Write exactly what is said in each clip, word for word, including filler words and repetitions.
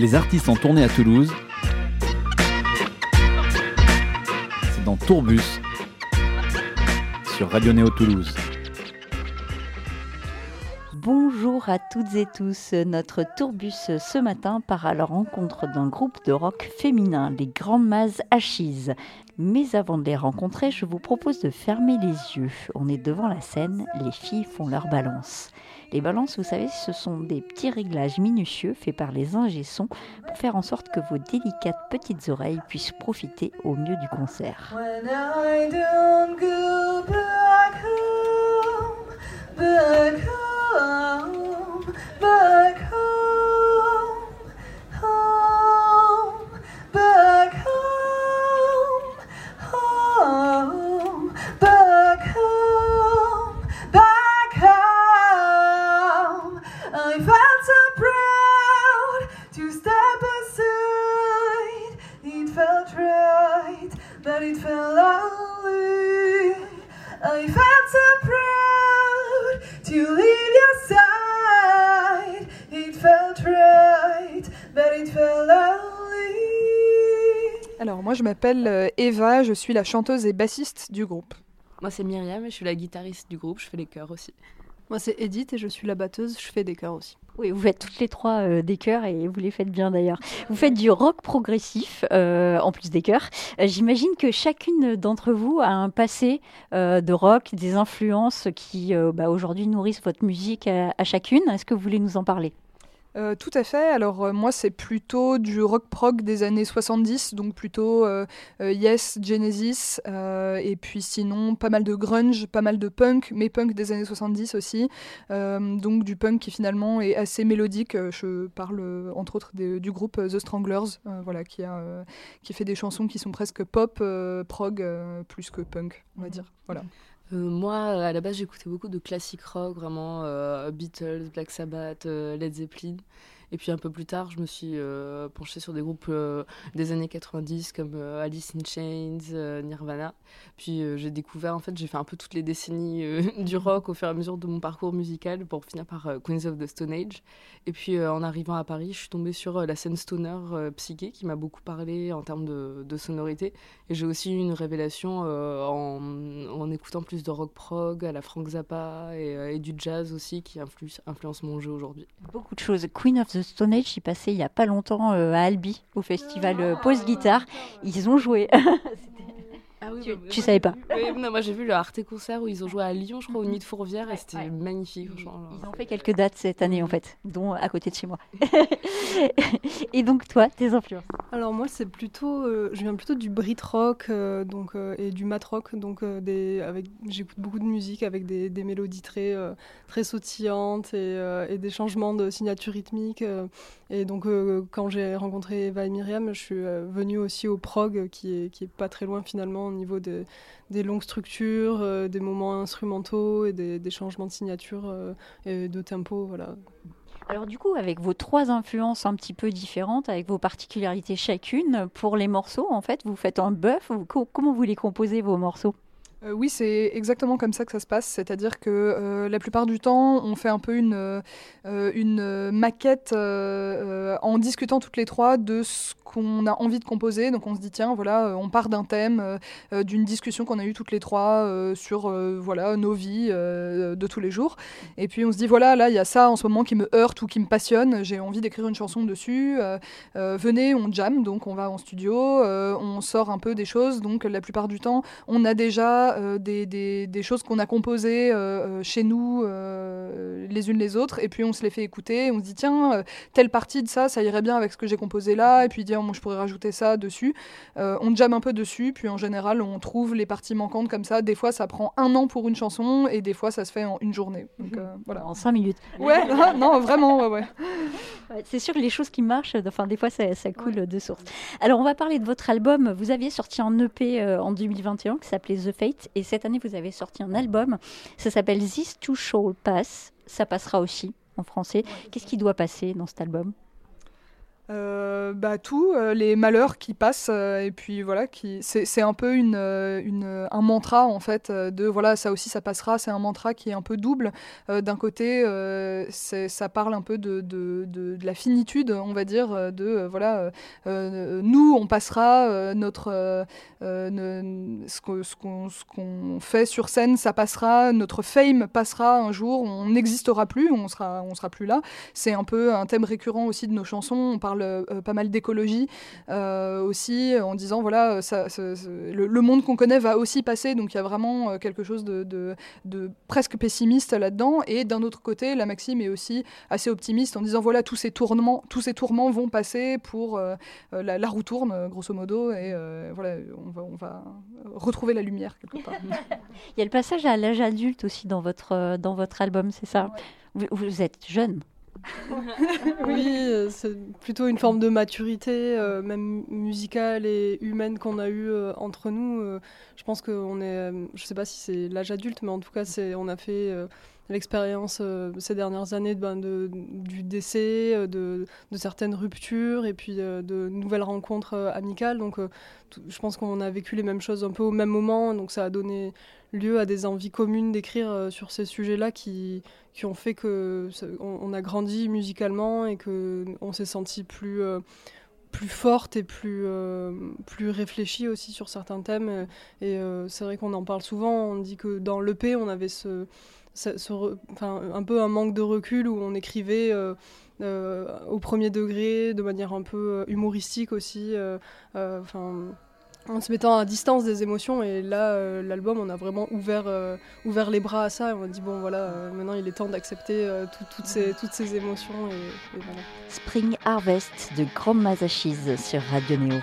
les artistes en tournée à Toulouse. C'est dans Tour Bus sur Radio Néo Toulouse. Bonjour à toutes et tous, notre tourbus ce matin part à la rencontre d'un groupe de rock féminin, les Grandma's Ashes. Mais avant de les rencontrer, je vous propose de fermer les yeux. On est devant la scène, les filles font leur balance. Les balances, vous savez, ce sont des petits réglages minutieux faits par les ingé son pour faire en sorte que vos délicates petites oreilles puissent profiter au mieux du concert. When I don't go back home, back home. Back home, home, back home, home, back home, back home. I felt so proud to step aside. It felt right, but it felt lonely. I felt so proud to leave your side. Alors moi je m'appelle Eva, je suis la chanteuse et bassiste du groupe. Moi c'est Myriam, je suis la guitariste du groupe, je fais les chœurs aussi. Moi c'est Edith et je suis la batteuse, je fais des chœurs aussi. Oui, vous faites toutes les trois euh, des chœurs et vous les faites bien d'ailleurs. Vous faites du rock progressif euh, en plus des chœurs. Euh, j'imagine que chacune d'entre vous a un passé euh, de rock, des influences qui euh, bah, aujourd'hui nourrissent votre musique à, à chacune. Est-ce que vous voulez nous en parler ? Euh, tout à fait, alors euh, moi c'est plutôt du rock-prog des années soixante-dix, donc plutôt euh, euh, Yes, Genesis, euh, et puis sinon pas mal de grunge, pas mal de punk, mais punk des années soixante-dix aussi, euh, donc du punk qui finalement est assez mélodique. Je parle euh, entre autres des, du groupe The Stranglers, euh, voilà, qui, a, euh, qui fait des chansons qui sont presque pop, euh, prog, euh, plus que punk, on va dire, voilà. Euh, moi, à la base, j'écoutais beaucoup de classique rock, vraiment euh, Beatles, Black Sabbath, euh, Led Zeppelin. Et puis un peu plus tard, je me suis euh, penchée sur des groupes euh, des années quatre-vingt-dix comme euh, Alice in Chains, euh, Nirvana. Puis euh, j'ai découvert, en fait, j'ai fait un peu toutes les décennies euh, du rock au fur et à mesure de mon parcours musical pour finir par euh, Queens of the Stone Age. Et puis euh, en arrivant à Paris, je suis tombée sur euh, la scène stoner euh, psyché qui m'a beaucoup parlé en termes de, de sonorité. Et j'ai aussi eu une révélation euh, en, en écoutant plus de rock prog, à la Frank Zappa et, euh, et du jazz aussi qui influe, influence mon jeu aujourd'hui. Beaucoup de choses. Queen of the The Stone Age, j'y passais il n'y a pas longtemps euh, à Albi, au festival euh, Pause Guitare. Ils ont joué. Ah oui, tu bah, tu bah, savais pas vu, oui, non, moi j'ai vu le Arte concert où ils ont joué à Lyon, je crois, au nid de Fourvière, ouais, et c'était ouais. magnifique. Ils, genre, ils ont fait quelques dates cette année, en fait, dont à côté de chez moi. Et donc toi, tes influences? Alors moi, c'est plutôt, euh, je viens plutôt du Brit rock euh, donc, euh, et du mat rock, donc euh, des, avec, j'écoute beaucoup de musique avec des, des mélodies très, euh, très sautillantes et, euh, et des changements de signature rythmique. Euh, et donc euh, quand j'ai rencontré Eva et Myriam, je suis euh, venue aussi au prog, qui est, qui est pas très loin finalement, au niveau de, des longues structures, euh, des moments instrumentaux et des, des changements de signature euh, et de tempo, voilà. Alors du coup, avec vos trois influences un petit peu différentes, avec vos particularités chacune, pour les morceaux, en fait, vous faites un bœuf, co- comment vous les composez, vos morceaux ? Euh, oui, c'est exactement comme ça que ça se passe, c'est-à-dire que euh, la plupart du temps, on fait un peu une, euh, une maquette euh, euh, en discutant toutes les trois de ce qu'on a envie de composer. Donc on se dit, tiens, voilà, euh, on part d'un thème, euh, d'une discussion qu'on a eue toutes les trois euh, sur euh, voilà, nos vies euh, de tous les jours. Et puis on se dit, voilà, là, il y a ça en ce moment qui me heurte ou qui me passionne, j'ai envie d'écrire une chanson dessus. Euh, euh, venez, on jam, donc on va en studio, euh, on sort un peu des choses. Donc la plupart du temps, on a déjà Euh, des, des, des choses qu'on a composées euh, chez nous euh, les unes les autres, et puis on se les fait écouter, on se dit tiens, euh, telle partie de ça, ça irait bien avec ce que j'ai composé là, et puis dire moi je pourrais rajouter ça dessus, euh, on jamme un peu dessus, puis en général on trouve les parties manquantes comme ça. Des fois ça prend un an pour une chanson, et des fois ça se fait en une journée, donc, euh, voilà. En cinq minutes. Ouais, non vraiment, ouais, ouais. Ouais, c'est sûr que les choses qui marchent, enfin des fois ça, ça coule ouais. de source. Alors on va parler de votre album, vous aviez sorti un E P euh, en deux mille vingt et un qui s'appelait The Fate, et cette année vous avez sorti un album, ça s'appelle This Too Shall Pass, ça passera aussi en français. Qu'est-ce qui doit passer dans cet album ? euh, bah, tout, euh, les malheurs qui passent, euh, et puis voilà, qui, c'est, c'est un peu une, une, un mantra en fait, de voilà, ça aussi ça passera, c'est un mantra qui est un peu double, euh, d'un côté euh, c'est, ça parle un peu de, de, de, de la finitude, on va dire, de euh, voilà, euh, nous on passera, euh, notre, euh, ne, ce, que, ce, qu'on, ce qu'on fait sur scène ça passera, notre fame passera un jour, on n'existera plus, on sera, on sera plus là, c'est un peu un thème récurrent aussi de nos chansons, on parle euh, pas mal d'écologie euh, aussi, en disant voilà, ça, ça, ça, le, le monde qu'on connaît va aussi passer, donc il y a vraiment euh, quelque chose de, de, de presque pessimiste là-dedans, et d'un autre côté la maxime est aussi assez optimiste en disant voilà, tous ces tourments, tous ces tourments vont passer pour euh, la, la roue tourne grosso modo, et euh, voilà, on va, on va retrouver la lumière quelque part. Il y a le passage à l'âge adulte aussi dans votre, dans votre album, c'est ça ? Ouais. vous, vous êtes jeune. Oui, c'est plutôt une forme de maturité, euh, même musicale et humaine, qu'on a eue euh, entre nous. Euh, je pense qu'on est, euh, je sais pas si c'est l'âge adulte, mais en tout cas, c'est, on a fait euh, l'expérience euh, ces dernières années ben, de, du décès, de, de certaines ruptures et puis euh, de nouvelles rencontres euh, amicales. Donc, euh, t- je pense qu'on a vécu les mêmes choses un peu au même moment. Donc, ça a donné lieu à des envies communes d'écrire euh, sur ces sujets-là qui, qui ont fait qu'on on a grandi musicalement et qu'on s'est senti plus, euh, plus forte et plus, euh, plus réfléchie aussi sur certains thèmes. Et, et euh, c'est vrai qu'on en parle souvent, on dit que dans l'E P, on avait ce, ce, ce, enfin, un peu un manque de recul où on écrivait... Euh, euh, au premier degré, de manière un peu humoristique aussi, euh, euh, en se mettant à distance des émotions, et là euh, l'album, on a vraiment ouvert, euh, ouvert les bras à ça, et on a dit bon voilà, euh, maintenant il est temps d'accepter euh, tout, toutes, ces, toutes ces émotions, et, et voilà. Spring Harvest de Grandma's Ashes sur Radio Néo.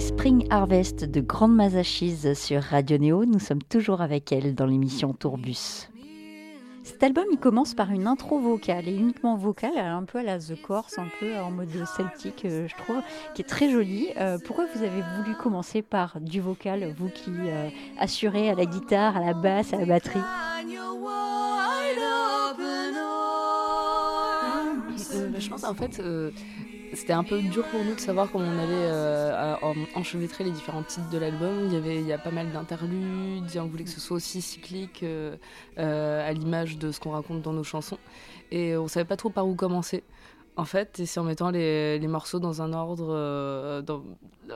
C'était Spring Harvest de Grandma's Ashes sur Radio Néo. Nous sommes toujours avec elle dans l'émission Tour Bus. Cet album, il commence par une intro vocale et uniquement vocale, un peu à la The Corrs, un peu en mode celtique, je trouve, qui est très jolie. Euh, pourquoi vous avez voulu commencer par du vocal, vous qui euh, assurez à la guitare, à la basse, à la batterie ? Euh, je pense en fait, euh, c'était un peu dur pour nous de savoir comment on allait euh, à, en, enchevêtrer les différents titres de l'album. Il y avait, il y a pas mal d'interludes, et on voulait que ce soit aussi cyclique euh, euh, à l'image de ce qu'on raconte dans nos chansons. Et on savait pas trop par où commencer. En fait, et c'est en mettant les, les morceaux dans un ordre, euh, dans,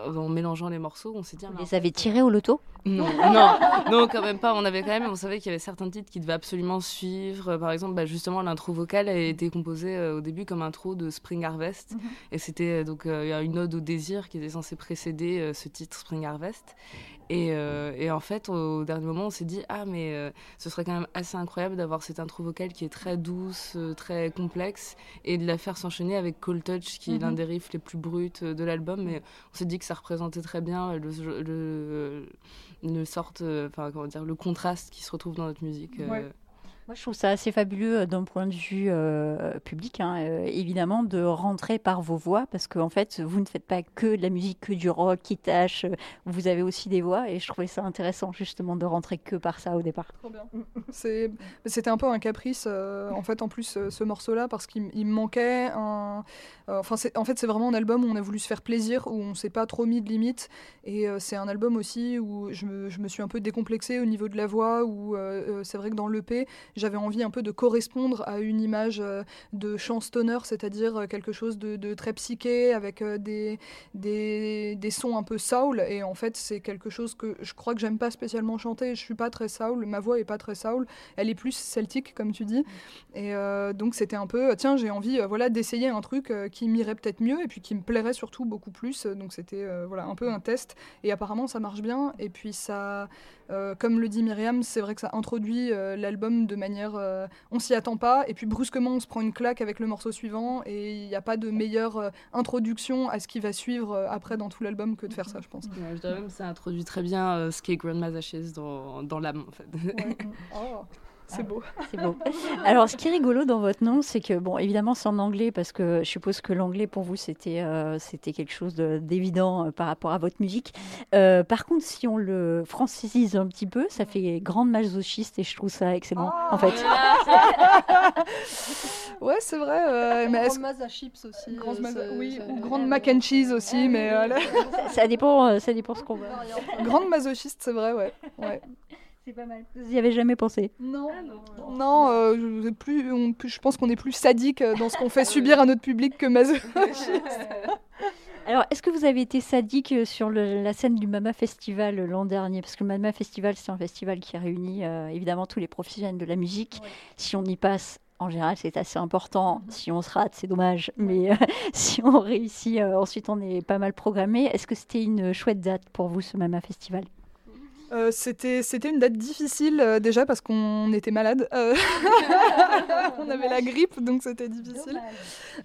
en mélangeant les morceaux, on s'est dit... Vous les avez tirés au loto ? Non, non, non, quand même pas. On avait quand même, on savait qu'il y avait certains titres qui devaient absolument suivre. Par exemple, bah, justement, l'intro vocale a été composée euh, au début comme intro de Spring Harvest. Mm-hmm. Et c'était donc euh, une ode au désir qui était censée précéder euh, ce titre Spring Harvest. Et, euh, et en fait, au dernier moment, on s'est dit « Ah, mais euh, ce serait quand même assez incroyable d'avoir cette intro vocale qui est très douce, euh, très complexe, et de la faire s'enchaîner avec Cold Touch, qui est l'un des riffs les plus bruts de l'album. » Mais on s'est dit que ça représentait très bien le, le, le, sorte, enfin, comment dire, le contraste qui se retrouve dans notre musique. Euh. Ouais. Moi, je trouve ça assez fabuleux d'un point de vue euh, public, hein, euh, évidemment, de rentrer par vos voix, parce qu'en fait, vous ne faites pas que de la musique, que du rock qui tâche, vous avez aussi des voix, et je trouvais ça intéressant, justement, de rentrer que par ça au départ. Trop bien. C'est... C'était un peu un caprice, euh, en fait, en plus, ce morceau-là, parce qu'il il me manquait un... Enfin, c'est... en fait, c'est vraiment un album où on a voulu se faire plaisir, où on ne s'est pas trop mis de limites, et euh, c'est un album aussi où je me... je me suis un peu décomplexée au niveau de la voix, où euh, c'est vrai que dans l'E P, j'avais envie un peu de correspondre à une image de chant stoner, c'est-à-dire quelque chose de, de très psyché, avec des, des, des sons un peu soul. Et en fait, c'est quelque chose que je crois que j'aime pas spécialement chanter. Je suis pas très soul, ma voix est pas très soul. Elle est plus celtique, comme tu dis. Et euh, donc, c'était un peu, tiens, j'ai envie euh, voilà, d'essayer un truc euh, qui m'irait peut-être mieux et puis qui me plairait surtout beaucoup plus. Donc, c'était euh, voilà, un peu un test. Et apparemment, ça marche bien. Et puis, ça, euh, comme le dit Myriam, c'est vrai que ça introduit euh, l'album de manière, euh, on s'y attend pas, et puis brusquement on se prend une claque avec le morceau suivant, et il n'y a pas de meilleure euh, introduction à ce qui va suivre euh, après dans tout l'album que de faire ça, je pense. Ouais, je dirais même que ça introduit très bien euh, ce qu'est Grandma's Ashes dans, dans l'âme, en fait. Ouais. Oh. C'est beau. C'est beau. Alors, ce qui est rigolo dans votre nom, c'est que, bon, évidemment, c'est en anglais, parce que je suppose que l'anglais, pour vous, c'était, euh, c'était quelque chose de, d'évident euh, par rapport à votre musique. Euh, par contre, si on le francise un petit peu, ça fait Grandma's Ashes, et je trouve ça excellent, oh en fait. Ouais, c'est vrai. Euh, mais Grandma's à chips aussi. Grande ma... Oui, ou Grande mac and cheese aussi, mais... Euh, là... ça, dépend, ça dépend ce qu'on veut. Grandma's Ashes, c'est vrai, ouais. Ouais. C'est pas mal. Vous n'y avez jamais pensé ? Non, ah non, non. non euh, je, plus, on, plus, je pense qu'on est plus sadique dans ce qu'on fait subir à notre public que masochiste. Alors, est-ce que vous avez été sadique sur le, la scène du MAMA Festival l'an dernier ? Parce que le MAMA Festival, c'est un festival qui réunit euh, évidemment tous les professionnels de la musique. Ouais. Si on y passe, en général, c'est assez important. Si on se rate, c'est dommage. Mais euh, si on réussit, euh, ensuite, on est pas mal programmé. Est-ce que c'était une chouette date pour vous, ce MAMA Festival ? Euh, c'était, c'était une date difficile euh, déjà parce qu'on était malade, euh... on avait la grippe, donc c'était difficile.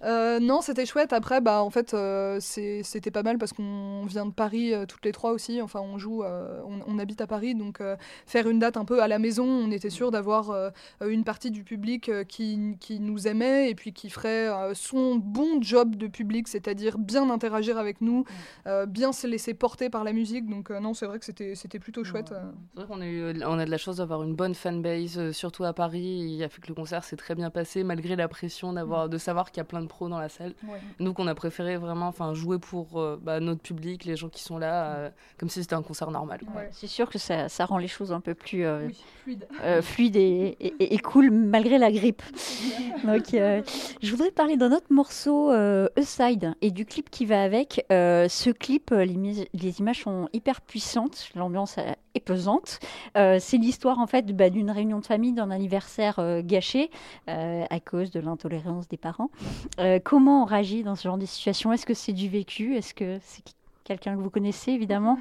Euh, non, c'était chouette. Après, bah, en fait, euh, c'est, c'était pas mal parce qu'on vient de Paris euh, toutes les trois aussi. Enfin, on joue, euh, on, on habite à Paris, donc euh, faire une date un peu à la maison, on était sûr d'avoir euh, une partie du public euh, qui, qui nous aimait et puis qui ferait euh, son bon job de public, c'est-à-dire bien interagir avec nous, euh, bien se laisser porter par la musique. Donc euh, non, c'est vrai que c'était, c'était plutôt chouette. C'est vrai qu'on a, eu, on a de la chance d'avoir une bonne fanbase, surtout à Paris. Il a fait que le concert s'est très bien passé, malgré la pression d'avoir, de savoir qu'il y a plein de pros dans la salle. Ouais. Donc on a préféré vraiment jouer pour euh, bah, notre public, les gens qui sont là, euh, comme si c'était un concert normal. Quoi. Ouais. C'est sûr que ça, ça rend les choses un peu plus euh, oui, fluides euh, fluide et, et, et cool, malgré la grippe. Donc, euh, je voudrais parler d'un autre morceau, euh, A Side, et du clip qui va avec. Euh, ce clip, les, les images sont hyper puissantes, l'ambiance a, et pesante. Euh, c'est l'histoire en fait bah, d'une réunion de famille, d'un anniversaire euh, gâché euh, à cause de l'intolérance des parents. Euh, comment on réagit dans ce genre de situation ? Est-ce que c'est du vécu ? Est-ce que c'est quelqu'un que vous connaissez évidemment.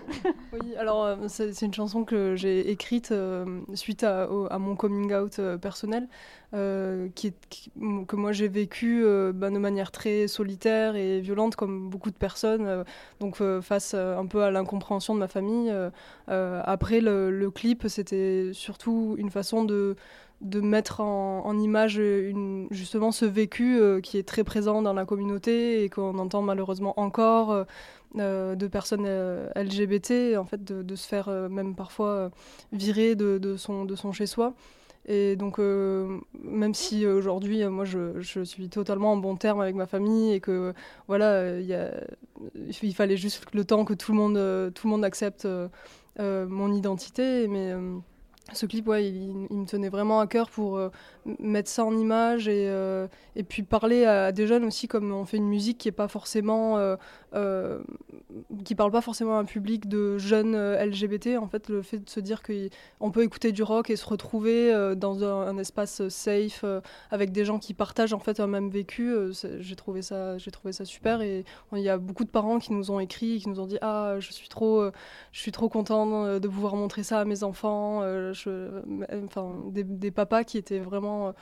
Oui, alors c'est, c'est une chanson que j'ai écrite euh, suite à, au, à mon coming out euh, personnel, euh, qui est, qui, que moi j'ai vécu euh, bah, de manière très solitaire et violente comme beaucoup de personnes, euh, donc euh, face euh, un peu à l'incompréhension de ma famille. Euh, euh, après le, le clip, c'était surtout une façon de de mettre en, en image une, justement ce vécu euh, qui est très présent dans la communauté et qu'on entend malheureusement encore euh, de personnes euh, L G B T, en fait, de, de se faire euh, même parfois euh, virer de, de son, de son chez-soi. Et donc, euh, même si euh, aujourd'hui, euh, moi, je, je suis totalement en bon terme avec ma famille et que, voilà, euh, y a, il fallait juste le temps que tout le monde, euh, tout le monde accepte euh, euh, mon identité, mais... Euh, Ce clip, ouais, il, il me tenait vraiment à cœur pour euh, mettre ça en image et, euh, et puis parler à des jeunes aussi, comme on fait une musique qui est pas forcément, euh, euh, qui parle pas forcément à un public de jeunes L G B T. En fait, le fait de se dire qu'on peut écouter du rock et se retrouver euh, dans un, un espace safe euh, avec des gens qui partagent en fait un même vécu, euh, j'ai trouvé ça, j'ai trouvé ça super. Et il y a beaucoup de parents qui nous ont écrit, et qui nous ont dit ah je suis trop, euh, je suis trop contente de pouvoir montrer ça à mes enfants. Euh, Je, enfin, des, des papas qui étaient vraiment,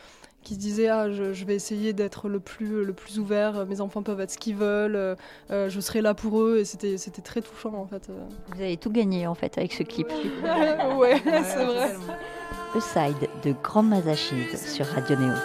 qui se disaient ah je, je vais essayer d'être le plus le plus ouvert, mes enfants peuvent être ce qu'ils veulent, euh, je serai là pour eux, et c'était c'était très touchant en fait. Vous avez tout gagné en fait avec ce clip. Ouais, ouais, c'est, ouais c'est vrai. Totalement. A Side de Grandma's Ashes sur Radio Néo.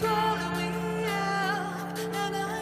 Swallow me up, and I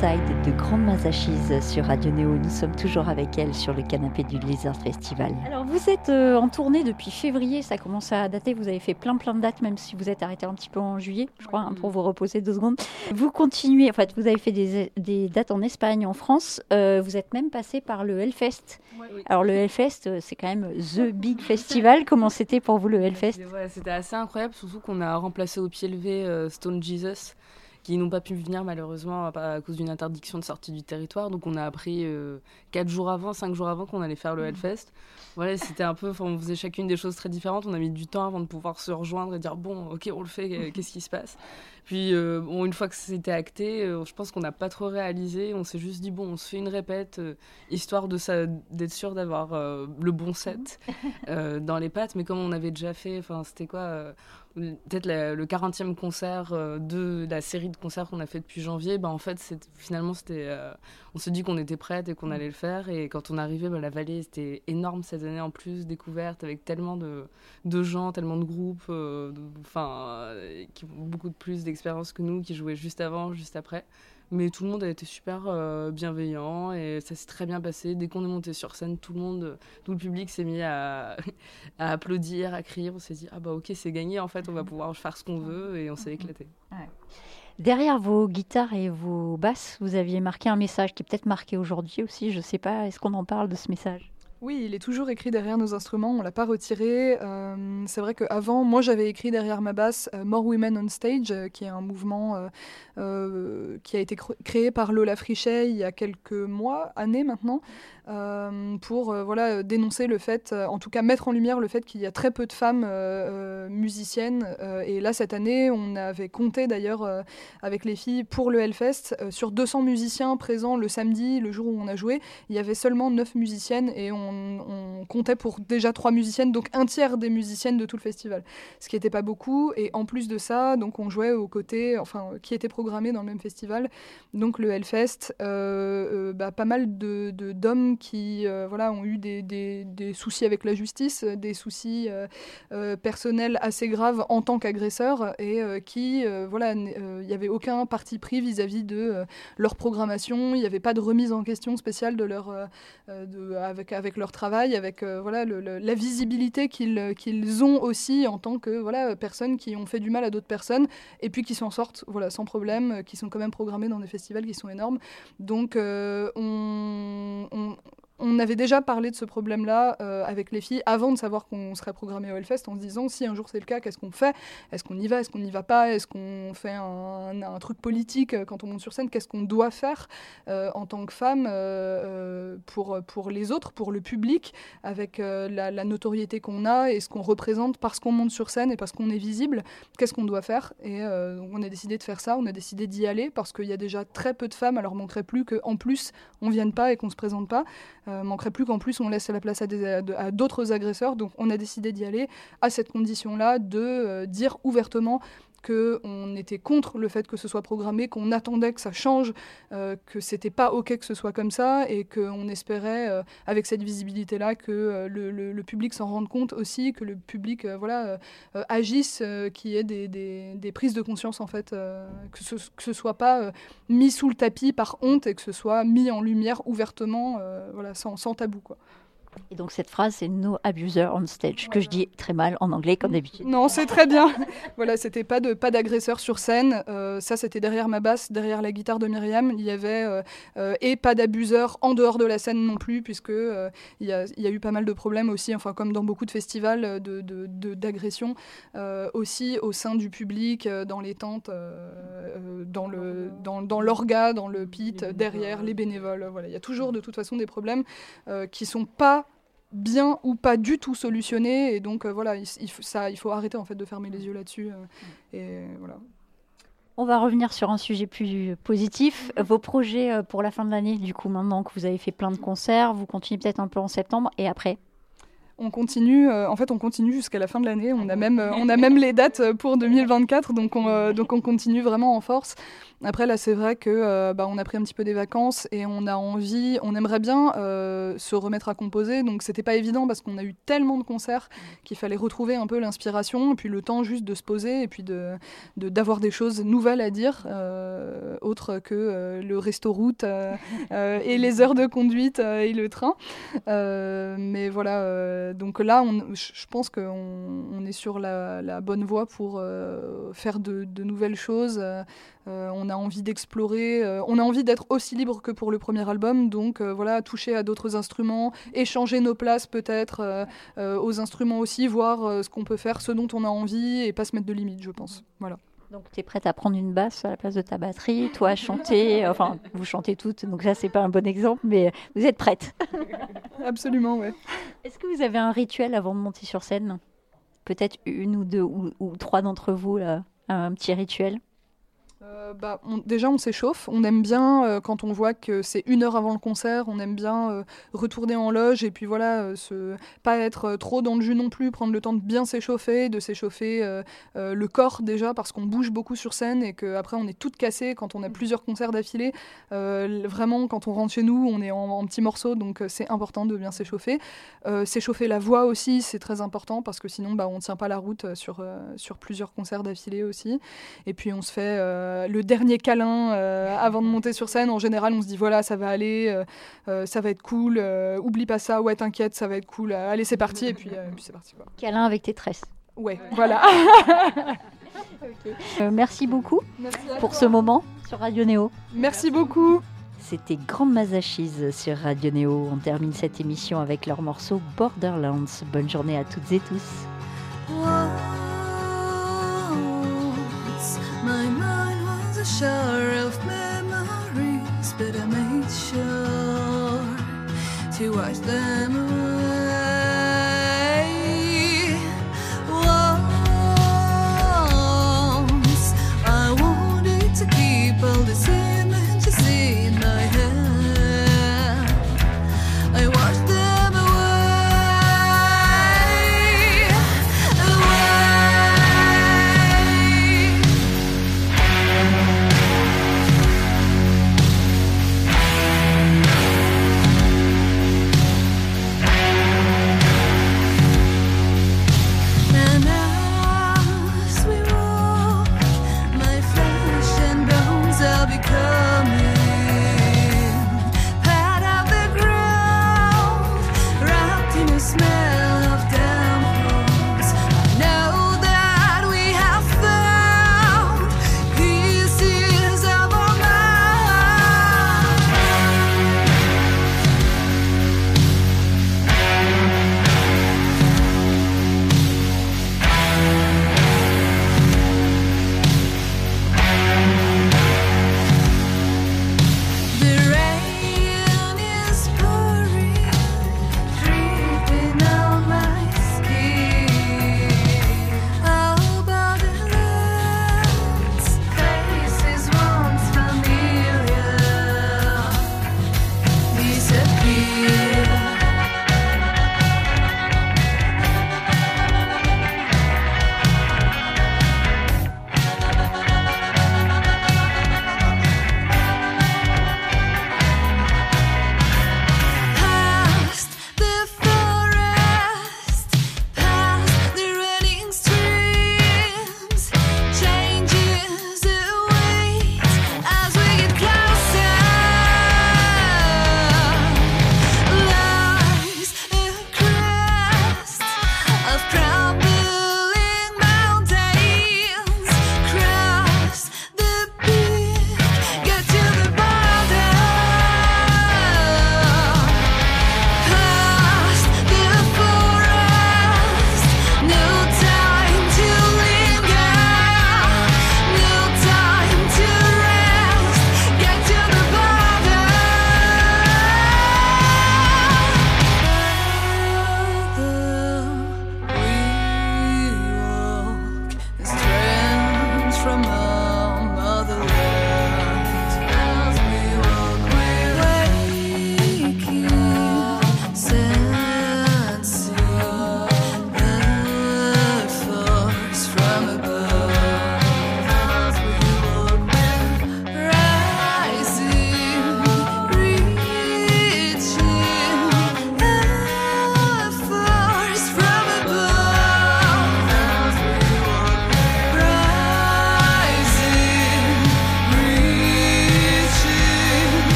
Side de Grandma's Ashes sur Radio Néo. Nous sommes toujours avec elle sur le canapé du Lizard Festival. Alors vous êtes euh, en tournée depuis février, ça commence à dater, vous avez fait plein plein de dates, même si vous êtes arrêté un petit peu en juillet, je crois, hein, pour vous reposer deux secondes. Vous continuez, en fait vous avez fait des, des dates en Espagne, en France, euh, vous êtes même passé par le Hellfest. Ouais, oui. Alors le Hellfest, c'est quand même The Big Festival, comment c'était pour vous le Hellfest? Ouais, c'était assez incroyable, surtout qu'on a remplacé au pied levé euh, Stone Jesus, qui n'ont pas pu venir malheureusement à cause d'une interdiction de sortie du territoire. Donc on a appris euh, quatre jours avant, cinq jours avant qu'on allait faire le Hellfest. Voilà, c'était un peu, on faisait chacune des choses très différentes. On a mis du temps avant de pouvoir se rejoindre et dire bon, ok, on le fait, qu'est-ce qui se passe? Puis euh, bon, une fois que c'était acté, euh, je pense qu'on n'a pas trop réalisé. On s'est juste dit bon, on se fait une répète, euh, histoire de ça, d'être sûr d'avoir euh, le bon set euh, dans les pattes. Mais comme on avait déjà fait, enfin c'était quoi euh, peut-être la, le quarantième concert euh, de la série de concerts qu'on a fait depuis janvier, bah en fait c'était, finalement c'était, euh, on s'est dit qu'on était prête et qu'on allait le faire, et quand on arrivait, bah, la vallée c'était énorme cette année en plus, découverte avec tellement de, de gens, tellement de groupes, euh, de, euh, qui ont beaucoup de plus d'expérience que nous, qui jouaient juste avant, juste après. Mais tout le monde a été super euh, bienveillant et ça s'est très bien passé. Dès qu'on est monté sur scène, tout le monde, tout le public s'est mis à, à applaudir, à crier. On s'est dit ah bah ok, c'est gagné en fait, on va pouvoir faire ce qu'on veut, et on s'est éclaté. Ouais. Derrière vos guitares et vos basses, vous aviez marqué un message qui est peut-être marqué aujourd'hui aussi. Je sais pas, est-ce qu'on en parle de ce message ? Oui, il est toujours écrit derrière nos instruments, on ne l'a pas retiré. Euh, c'est vrai qu'avant, moi j'avais écrit derrière ma basse euh, « More Women on Stage euh, », qui est un mouvement euh, euh, qui a été cr- créé par Lola Frichet il y a quelques mois, années maintenant, euh, pour euh, voilà, dénoncer le fait, euh, en tout cas mettre en lumière le fait qu'il y a très peu de femmes euh, musiciennes. Euh, et là, cette année, on avait compté d'ailleurs euh, avec les filles pour le Hellfest, euh, sur deux cents musiciens présents le samedi, le jour où on a joué, il y avait seulement neuf musiciennes, et on On, on comptait pour déjà trois musiciennes, donc un tiers des musiciennes de tout le festival, ce qui n'était pas beaucoup. Et en plus de ça, donc on jouait aux côtés, enfin qui était programmé dans le même festival, donc le Hellfest, euh, bah, pas mal de, de, d'hommes qui euh, voilà, ont eu des, des, des soucis avec la justice, des soucis euh, euh, personnels assez graves en tant qu'agresseurs, et euh, qui, euh, voilà, il n'y euh, avait aucun parti pris vis-à-vis de euh, leur programmation, il n'y avait pas de remise en question spéciale de leur, euh, de, avec, avec leur travail, avec euh, voilà, le, le, la visibilité qu'ils, qu'ils ont aussi en tant que voilà, personnes qui ont fait du mal à d'autres personnes, et puis qui s'en sortent voilà, sans problème, qui sont quand même programmés dans des festivals qui sont énormes. Donc euh, on, on, on avait déjà parlé de ce problème-là euh, avec les filles avant de savoir qu'on serait programmé au Hellfest, en se disant si un jour c'est le cas, qu'est-ce qu'on fait ? Est-ce qu'on y va ? Est-ce qu'on n'y va pas ? Est-ce qu'on fait un, un truc politique quand on monte sur scène ? Qu'est-ce qu'on doit faire euh, en tant que femme euh, pour, pour les autres, pour le public, avec euh, la, la notoriété qu'on a et ce qu'on représente parce qu'on monte sur scène et parce qu'on est visible ? Qu'est-ce qu'on doit faire ? Et euh, donc on a décidé de faire ça, on a décidé d'y aller parce qu'il y a déjà très peu de femmes, alors manquerait plus qu'en plus on ne vienne pas et qu'on ne se présente pas. Euh, manquerait plus qu'en plus on laisse la place à, des, à d'autres agresseurs, donc on a décidé d'y aller à cette condition-là de euh, dire ouvertement qu'on était contre le fait que ce soit programmé, qu'on attendait que ça change, euh, que c'était pas ok que ce soit comme ça, et qu'on espérait, euh, avec cette visibilité-là, que euh, le, le, le public s'en rende compte aussi, que le public euh, voilà, euh, agisse, euh, qu'il y ait des, des, des prises de conscience, en fait, euh, que, ce, que ce soit pas euh, mis sous le tapis par honte, et que ce soit mis en lumière ouvertement, euh, voilà, sans, sans tabou, quoi. Et donc cette phrase, c'est « no abuser on stage », que je dis très mal en anglais, comme d'habitude. Non, c'est très bien. Voilà, c'était pas, de, pas d'agresseur sur scène. Euh, ça, c'était derrière ma basse, derrière la guitare de Myriam. Il y avait euh, euh, et pas d'abuseur en dehors de la scène non plus, puisque euh, il, y a, il y a eu pas mal de problèmes aussi, enfin, comme dans beaucoup de festivals, de, de, de, d'agressions, euh, aussi au sein du public, dans les tentes, euh, dans, le, dans, dans l'orga, dans le pit, les derrière les bénévoles. Voilà. Il y a toujours de toute façon des problèmes euh, qui sont pas bien ou pas du tout solutionné, et donc euh, voilà, il, il, ça, il faut arrêter en fait de fermer les yeux là-dessus, euh, et voilà. On va revenir sur un sujet plus positif, vos projets pour la fin de l'année, du coup maintenant que vous avez fait plein de concerts, vous continuez peut-être un peu en septembre, et après ? On continue, euh, en fait, on continue jusqu'à la fin de l'année. On a même, euh, on a même les dates pour deux mille vingt-quatre, donc on, euh, donc on continue vraiment en force. Après là c'est vrai que euh, bah, on a pris un petit peu des vacances et on a envie, on aimerait bien euh, se remettre à composer, donc c'était pas évident parce qu'on a eu tellement de concerts qu'il fallait retrouver un peu l'inspiration et puis le temps juste de se poser et puis de, de, d'avoir des choses nouvelles à dire euh, autre que euh, le resto-route euh, euh, et les heures de conduite euh, et le train euh, mais voilà euh, donc là on, je pense qu'on on est sur la, la bonne voie pour euh, faire de, de nouvelles choses. euh, on a envie d'explorer, euh, on a envie d'être aussi libre que pour le premier album, donc euh, voilà, toucher à d'autres instruments, échanger nos places peut-être euh, euh, aux instruments aussi, voir euh, ce qu'on peut faire, ce dont on a envie et pas se mettre de limites, je pense. Voilà. Donc tu es prête à prendre une basse à la place de ta batterie, toi à chanter, enfin vous chantez toutes, donc ça c'est pas un bon exemple, mais vous êtes prête. Absolument, ouais. Est-ce que vous avez un rituel avant de monter sur scène ? Peut-être une ou deux ou, ou trois d'entre vous, là, un petit rituel ? Euh, bah, on, déjà on s'échauffe, on aime bien euh, quand on voit que c'est une heure avant le concert, on aime bien euh, retourner en loge et puis voilà, euh, se, pas être euh, trop dans le jus non plus, prendre le temps de bien s'échauffer, de s'échauffer euh, euh, le corps déjà parce qu'on bouge beaucoup sur scène et qu'après on est toutes cassées quand on a plusieurs concerts d'affilée, euh, vraiment quand on rentre chez nous on est en, en petits morceaux, donc euh, c'est important de bien s'échauffer, euh, s'échauffer la voix aussi c'est très important parce que sinon bah, on ne tient pas la route sur, euh, sur plusieurs concerts d'affilée aussi, et puis on se fait... Euh, le dernier câlin euh, avant de monter sur scène. En général, on se dit voilà, ça va aller, euh, ça va être cool, euh, oublie pas ça, ouais, t'inquiète, ça va être cool, euh, allez, c'est parti, et puis, euh, et puis c'est parti. Quoi. Câlin avec tes tresses. Ouais, voilà. Okay. euh, merci beaucoup merci pour toi. Ce moment sur Radio Néo. Merci, merci beaucoup. C'était Grandma's Ashes sur Radio Néo. On termine cette émission avec leur morceau Borderlands. Bonne journée à toutes et tous. Shower of memories, but I made sure to wash them away. Once I wanted to keep all these images in my head, I washed them.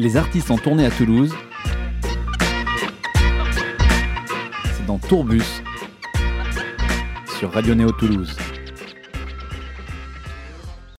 les artistes en tournée à Toulouse. C'est dans Tour Bus sur Radio Néo Toulouse.